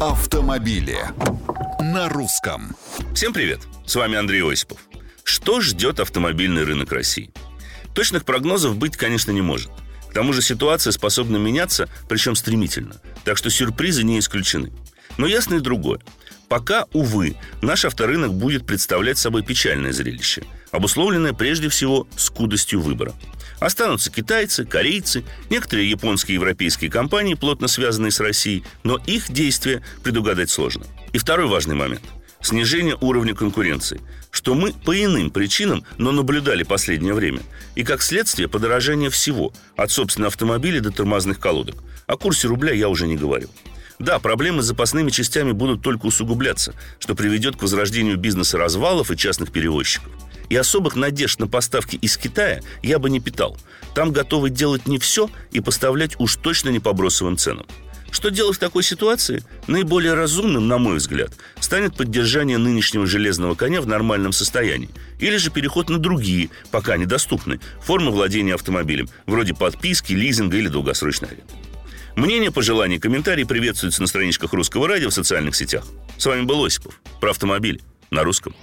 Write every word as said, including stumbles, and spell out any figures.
Автомобили на русском. Всем привет! С вами Андрей Осипов. Что ждет автомобильный рынок России? Точных прогнозов быть, конечно, не может. К тому же ситуация способна меняться, причем стремительно. Так что сюрпризы не исключены. Но ясно и другое. Пока, увы, наш авторынок будет представлять собой печальное зрелище, обусловленное прежде всего скудостью выбора. Останутся китайцы, корейцы, некоторые японские и европейские компании, плотно связанные с Россией, но их действия предугадать сложно. И второй важный момент – снижение уровня конкуренции, что мы по иным причинам, но наблюдали последнее время, и как следствие подорожание всего, от собственного автомобиля до тормозных колодок. О курсе рубля я уже не говорю. Да, проблемы с запасными частями будут только усугубляться, что приведет к возрождению бизнеса развалов и частных перевозчиков. И особых надежд на поставки из Китая я бы не питал. Там готовы делать не все и поставлять уж точно не по бросовым ценам. Что делать в такой ситуации? Наиболее разумным, на мой взгляд, станет поддержание нынешнего железного коня в нормальном состоянии. Или же переход на другие, пока недоступные, формы владения автомобилем, вроде подписки, лизинга или долгосрочной аренды. Мнения, пожелания и комментарии приветствуются на страничках Русского радио в социальных сетях. С вами был Осипов. Про автомобили на русском.